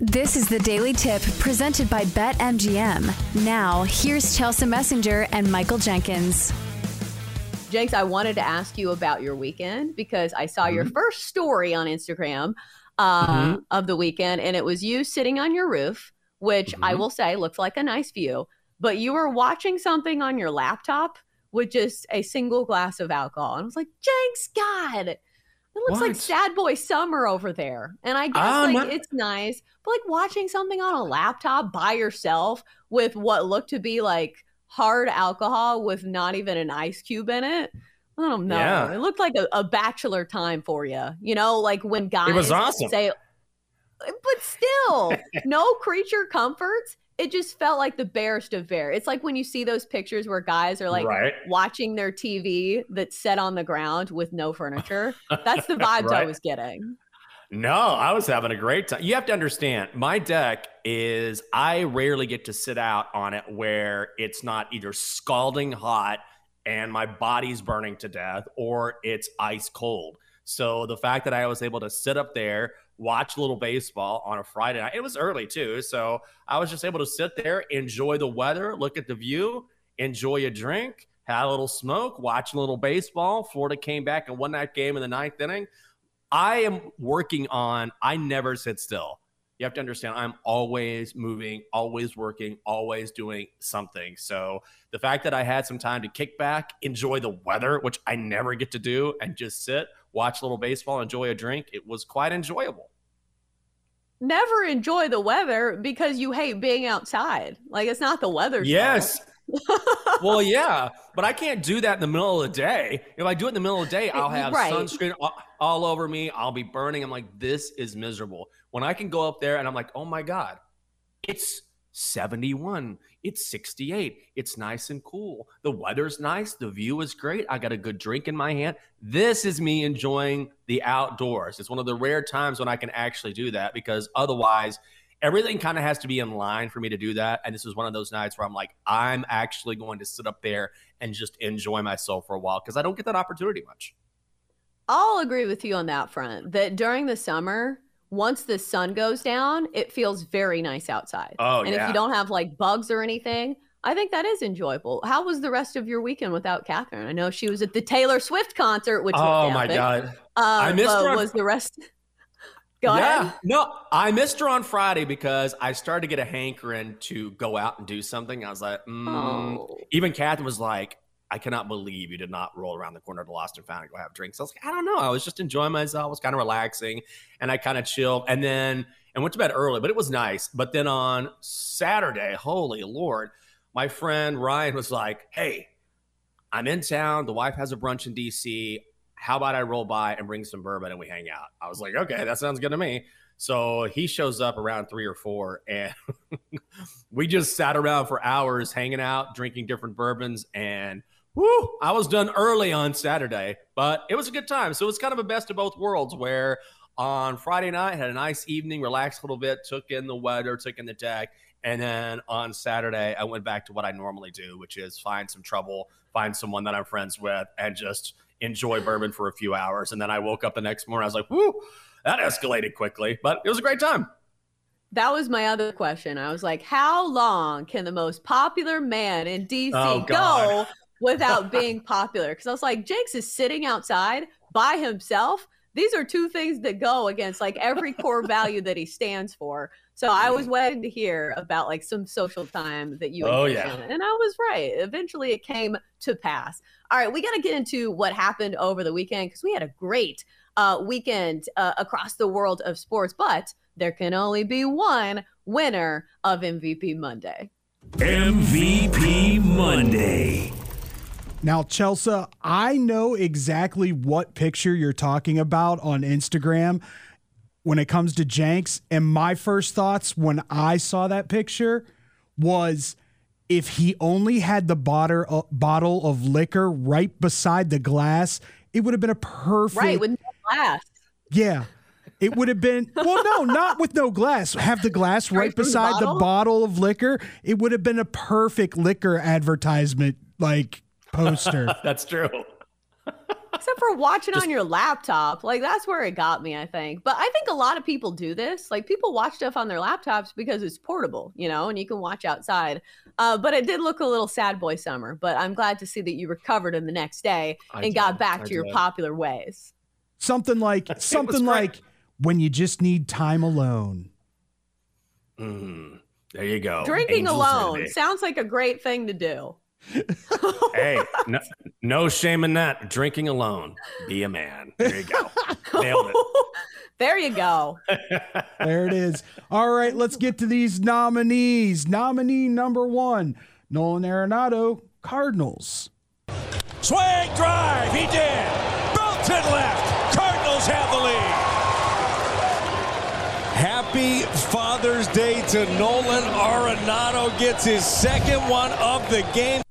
This is the Daily Tip presented by BetMGM. Now, here's Chelsea Messenger and Michael Jenkins. Jenks, I wanted to ask you about your weekend because I saw your first story on Instagram of the weekend, and it was you sitting on your roof, which I will say looks like a nice view, but you were watching something on your laptop with just a single glass of alcohol. And I was like, Jenks, God. It looks like Sad Boy Summer over there. And I guess it's nice. But like watching something on a laptop by yourself with what looked to be like hard alcohol with not even an ice cube in it. I don't know. Yeah. It looked like a bachelor time for you. You know, like when guys say, but still, no creature comforts. It just felt like the barest of bare. It's like when you see those pictures where guys are like watching their TV that's set on the ground with no furniture. That's the vibes I was getting. No, I was having a great time. You have to understand, my deck is I rarely get to sit out on it where it's not either scalding hot and my body's burning to death or it's ice cold. So the fact that I was able to sit up there, watch a little baseball on a Friday night. It was early too, so I was just able to sit there, enjoy the weather, look at the view, enjoy a drink, had a little smoke, watch a little baseball. Florida came back and won that game in the ninth inning. I am working on, I never sit still. You have to understand, I'm always moving, always working, always doing something. So the fact that I had some time to kick back, enjoy the weather, which I never get to do, and just sit, watch a little baseball, enjoy a drink, it was quite enjoyable. Never enjoy the weather because you hate being outside. Like, it's not the weather. Yes. Well, yeah, but I can't do that in the middle of the day. If I do it in the middle of the day, I'll have sunscreen all over me. I'll be burning. I'm like, this is miserable. When I can go up there and I'm like, oh my God, it's 71. It's 68. It's nice and cool. The weather's nice. The view is great. I got a good drink in my hand. This is me enjoying the outdoors. It's one of the rare times when I can actually do that because otherwise everything kind of has to be in line for me to do that. And this was one of those nights where I'm like, I'm actually going to sit up there and just enjoy myself for a while because I don't get that opportunity much. I'll agree with you on that front, that during the summer, once the sun goes down, it feels very nice outside. And if you don't have like bugs or anything, I think that is enjoyable. How was the rest of your weekend without Catherine? I know she was at the Taylor Swift concert, which God. I missed her. Was the rest... Go ahead. No, I missed her on Friday because I started to get a hankering to go out and do something. I was like, Even Catherine was like, I cannot believe you did not roll around the corner to Lost and Found and go have drinks. I was like, I don't know. I was just enjoying myself. I was kind of relaxing and I kind of chilled. And then and went to bed early, but it was nice. But then on Saturday, holy Lord, my friend Ryan was like, hey, I'm in town. The wife has a brunch in D.C. How about I roll by and bring some bourbon and we hang out? I was like, okay, that sounds good to me. So he shows up around 3 or 4 and we just sat around for hours hanging out, drinking different bourbons, and woo, I was done early on Saturday, but it was a good time. So it was kind of a best of both worlds where on Friday night, had a nice evening, relaxed a little bit, took in the weather, took in the deck. And then on Saturday, I went back to what I normally do, which is find some trouble, find someone that I'm friends with, and just enjoy bourbon for a few hours. And then I woke up the next morning. I was like, woo, that escalated quickly, but it was a great time. That was my other question. I was like, how long can the most popular man in D.C. go without being popular? Because I was like, Jake's is sitting outside by himself. These are two things that go against like every core value that he stands for. So I was waiting to hear about like some social time that you and I was right. Eventually it came to pass. All right, we got to get into what happened over the weekend because we had a great weekend across the world of sports, but there can only be one winner of MVP Monday. MVP Monday. Now, Chelsea, I know exactly what picture you're talking about on Instagram when it comes to Jenks. And my first thoughts when I saw that picture was if he only had the bottle of liquor right beside the glass, it would have been a perfect... Right, with no glass. Yeah. It would have been... Well, no, not with no glass. Have the glass right beside the bottle of liquor. It would have been a perfect liquor advertisement, like... poster. That's true. Except for watching on your laptop. Like, that's where it got me, I think. But I think a lot of people do this. Like, people watch stuff on their laptops because it's portable, you know, and you can watch outside. But it did look a little sad boy summer. But I'm glad to see that you recovered in the next day and got back to your popular ways. Something like when you just need time alone. There you go. Drinking Angels alone sounds like a great thing to do. Hey, no shame in that. Drinking alone, be a man. There you go. Nailed it. There you go. There it is. All right, let's get to these nominees. Nominee number 1, Nolan Arenado, Cardinals. Swing drive, he did. Belted left. Cardinals have the lead. Happy Father's Day to Nolan Arenado. Gets his second one of the game.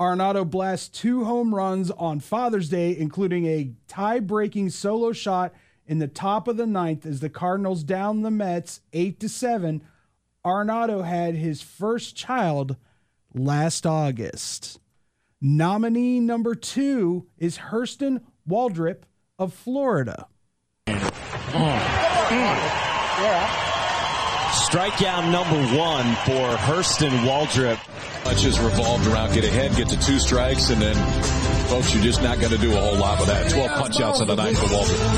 Arenado blasts 2 home runs on Father's Day, including a tie-breaking solo shot in the top of the 9th as the Cardinals down the Mets 8-7. Arenado had his first child last August. Nominee number 2 is Hurston Waldrep of Florida. Yeah. Strikeout number 1 for Hurston Waldrep. Much has revolved around get ahead, get to 2 strikes, and then, folks, you're just not going to do a whole lot with that. 12 punch-outs on the night for Waldrep.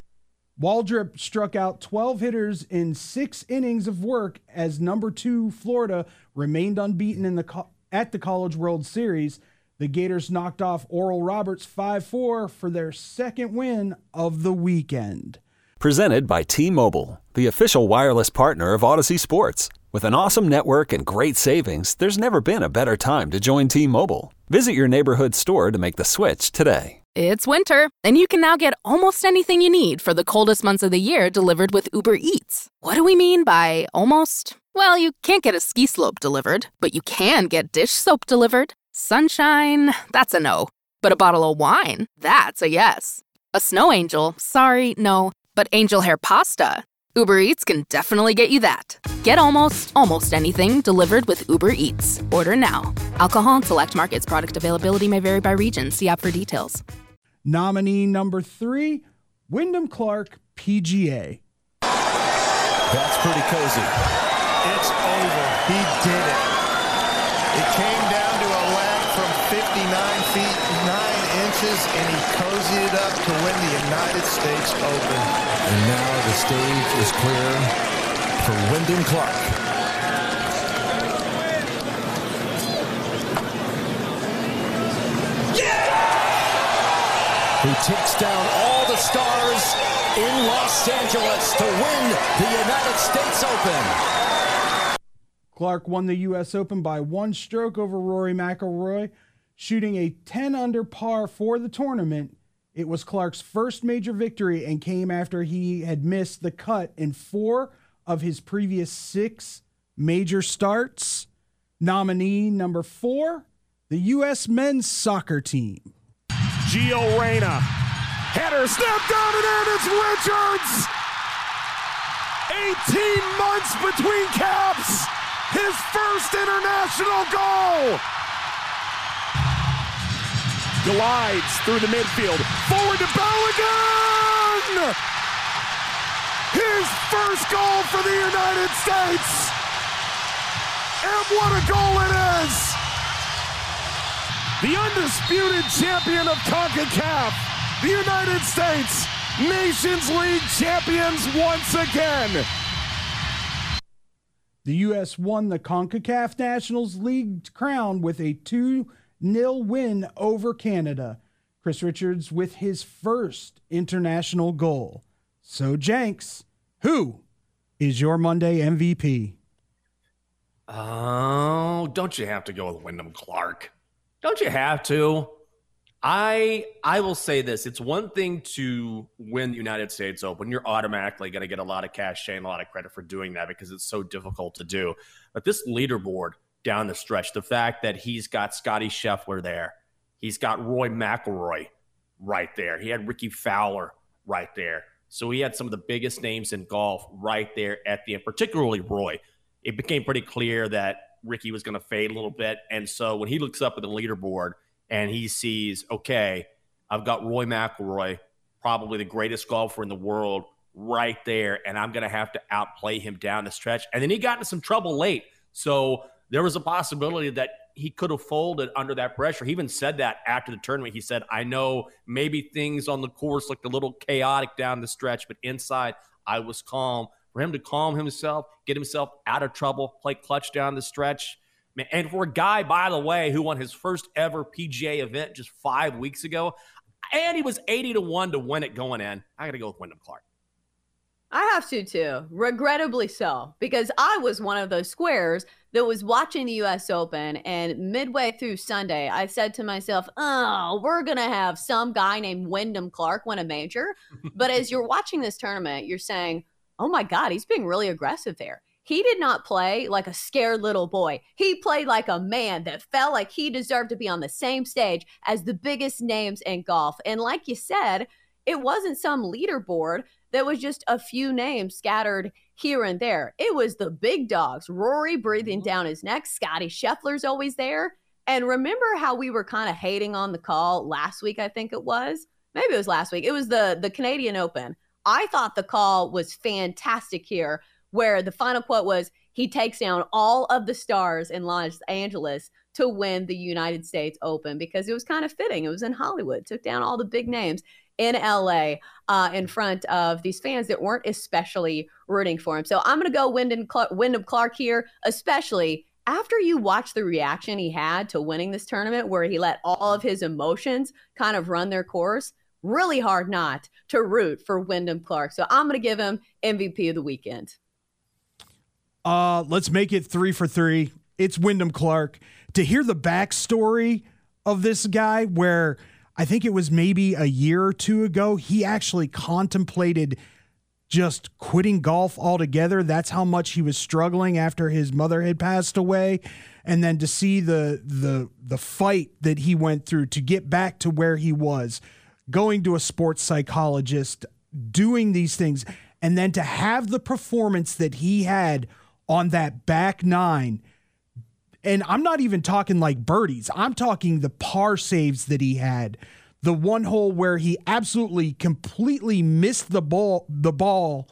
Waldrep struck out 12 hitters in 6 innings of work as number 2 Florida remained unbeaten in at the College World Series. The Gators knocked off Oral Roberts 5-4 for their second win of the weekend. Presented by T-Mobile, the official wireless partner of Odyssey Sports. With an awesome network and great savings, there's never been a better time to join T-Mobile. Visit your neighborhood store to make the switch today. It's winter, and you can now get almost anything you need for the coldest months of the year delivered with Uber Eats. What do we mean by almost? Well, you can't get a ski slope delivered, but you can get dish soap delivered. Sunshine, that's a no. But a bottle of wine, that's a yes. A snow angel, sorry, no. But angel hair pasta, Uber Eats can definitely get you that. Get almost anything delivered with Uber Eats. Order now. Alcohol and select markets. Product availability may vary by region. See app for details. Nominee number 3, Wyndham Clark, PGA. That's pretty cozy. It's over. He did it. It came down to a lap from 59 feet, 9 inches, and he cozied it up to win the United States Open. And now the stage is clear for Wyndham Clark. Yeah! He takes down all the the Stars in Los Angeles to win the United States Open. Clark won the U.S. Open by one stroke over Rory McIlroy, shooting a 10 under par for the tournament. It was Clark's first major victory and came after he had missed the cut in four of his previous six major starts. Nominee number four, the U.S. men's soccer team. Gio Reyna, header, snapped down and in, it's Richards! 18 months between caps, his first international goal! Glides through the midfield, forward to Balogun! His first goal for the United States! And what a goal it is! The undisputed champion of CONCACAF, the United States, Nations League champions once again. The U.S. won the CONCACAF Nations League crown with a 2-0 win over Canada. Chris Richards with his first international goal. So, Jenks, who is your Monday MVP? Oh, don't you have to go with Wyndham Clark? Don't you have to? I will say this. It's one thing to win the United States Open. You're automatically going to get a lot of cachet and a lot of credit for doing that because it's so difficult to do. But this leaderboard down the stretch, the fact that he's got Scottie Scheffler there. He's got Roy McIlroy right there. He had Ricky Fowler right there. So he had some of the biggest names in golf right there at the end, particularly Roy. It became pretty clear that Ricky was going to fade a little bit. And so when he looks up at the leaderboard and he sees, okay, I've got Roy McIlroy, probably the greatest golfer in the world, right there, and I'm going to have to outplay him down the stretch. And then he got into some trouble late. So there was a possibility that he could have folded under that pressure. He even said that after the tournament. He said, I know maybe things on the course looked a little chaotic down the stretch, but inside I was calm. For him to calm himself, get himself out of trouble, play clutch down the stretch. And for a guy, by the way, who won his first ever PGA event just 5 weeks ago, and he was 80-1 to win it going in, I got to go with Wyndham Clark. I have to, too. Regrettably so, because I was one of those squares that was watching the U.S. Open, and midway through Sunday, I said to myself, oh, we're going to have some guy named Wyndham Clark win a major. But as you're watching this tournament, you're saying, oh my God, he's being really aggressive there. He did not play like a scared little boy. He played like a man that felt like he deserved to be on the same stage as the biggest names in golf. And like you said, it wasn't some leaderboard that was just a few names scattered here and there. It was the big dogs, Rory breathing down his neck. Scottie Scheffler's always there. And remember how we were kind of hating on the call last week, I think it was? Maybe it was last week. It was the Canadian Open. I thought the call was fantastic here, where the final quote was, he takes down all of the stars in Los Angeles to win the United States Open, because it was kind of fitting. It was in Hollywood, took down all the big names in LA in front of these fans that weren't especially rooting for him. So I'm going to go Wyndham Clark here, especially after you watch the reaction he had to winning this tournament, where he let all of his emotions kind of run their course. Really hard not to root for Wyndham Clark. So I'm going to give him MVP of the weekend. Let's make it 3 for 3. It's Wyndham Clark. To hear the backstory of this guy, where I think it was maybe a year or two ago, he actually contemplated just quitting golf altogether. That's how much he was struggling after his mother had passed away. And then to see the fight that he went through to get back to where he was, going to a sports psychologist, doing these things, and then to have the performance that he had on that back nine. And I'm not even talking like birdies. I'm talking the par saves that he had. The one hole where he absolutely completely missed the ball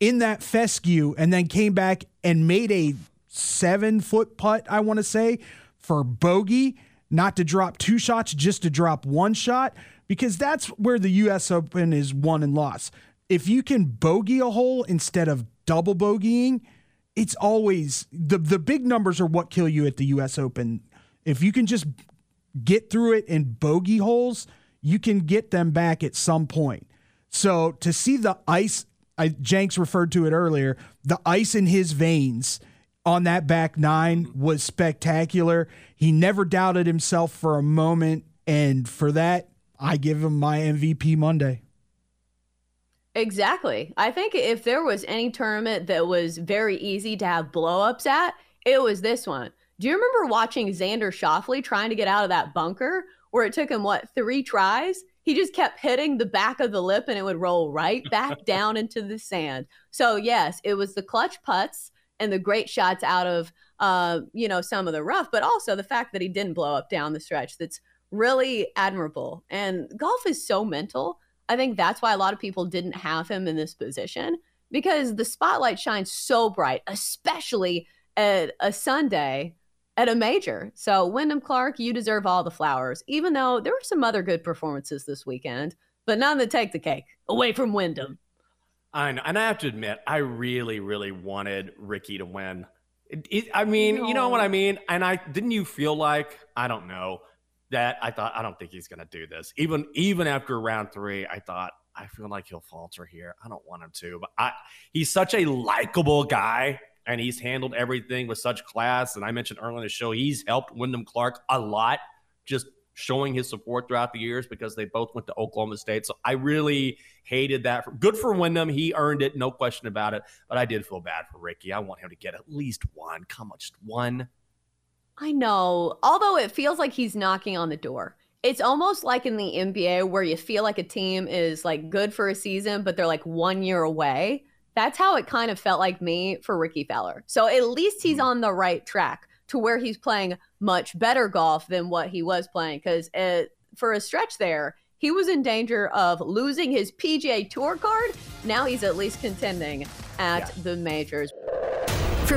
in that fescue, and then came back and made a 7-foot putt, I want to say, for bogey, not to drop two shots, just to drop one shot. Because that's where the U.S. Open is won and lost. If you can bogey a hole instead of double bogeying, it's always the big numbers are what kill you at the U.S. Open. If you can just get through it in bogey holes, you can get them back at some point. So to see the ice, Jenks referred to it earlier, the ice in his veins on that back nine was spectacular. He never doubted himself for a moment. And for that, I give him my MVP Monday. Exactly. I think if there was any tournament that was very easy to have blow-ups at, it was this one. Do you remember watching Xander Schauffele trying to get out of that bunker where it took him, what, 3 tries? He just kept hitting the back of the lip and it would roll right back down into the sand. So, yes, it was the clutch putts and the great shots out of, some of the rough, but also the fact that he didn't blow up down the stretch. That's really admirable. And golf is so mental. I think that's why a lot of people didn't have him in this position, because the spotlight shines so bright, especially at a Sunday at a major. So Wyndham Clark, you deserve all the flowers, even though there were some other good performances this weekend, but none that take the cake away from Wyndham. And I have to admit, I really, really wanted Ricky to win. You know what I mean? And didn't you feel like, I don't know, that I thought, I don't think he's going to do this. Even after round three, I thought, I feel like he'll falter here. I don't want him to, but he's such a likable guy. And he's handled everything with such class. And I mentioned earlier in the show, he's helped Wyndham Clark a lot, just showing his support throughout the years because they both went to Oklahoma State. So I really hated that. Good for Wyndham. He earned it, no question about it. But I did feel bad for Ricky. I want him to get at least one. Come on, just one. I know. Although it feels like he's knocking on the door. It's almost like in the NBA where you feel like a team is like good for a season, but they're like 1 year away. That's how it kind of felt like me for Ricky Fowler. So at least he's on the right track to where he's playing much better golf than what he was playing. Because for a stretch there, he was in danger of losing his PGA Tour card. Now he's at least contending at the majors. For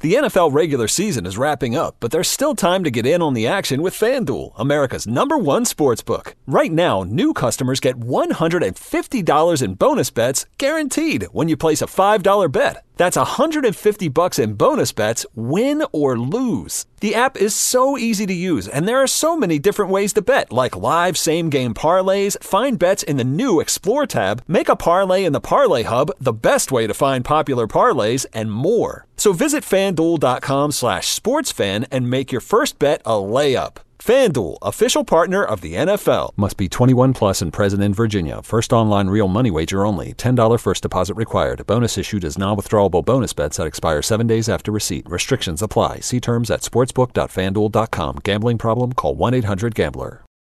The NFL regular season is wrapping up, but there's still time to get in on the action with FanDuel, America's #1 sportsbook. Right now, new customers get $150 in bonus bets guaranteed when you place a $5 bet. That's $150 in bonus bets, win or lose. The app is so easy to use, and there are so many different ways to bet, like live same-game parlays, find bets in the new Explore tab, make a parlay in the Parlay Hub, the best way to find popular parlays, and more. So visit FanDuel.com/sportsfan and make your first bet a layup. FanDuel, official partner of the NFL. Must be 21 plus and present in Virginia. First online real money wager only. $10 first deposit required. Bonus issued as non-withdrawable bonus bets that expire 7 days after receipt. Restrictions apply. See terms at sportsbook.fanduel.com. Gambling problem? Call 1-800-GAMBLER.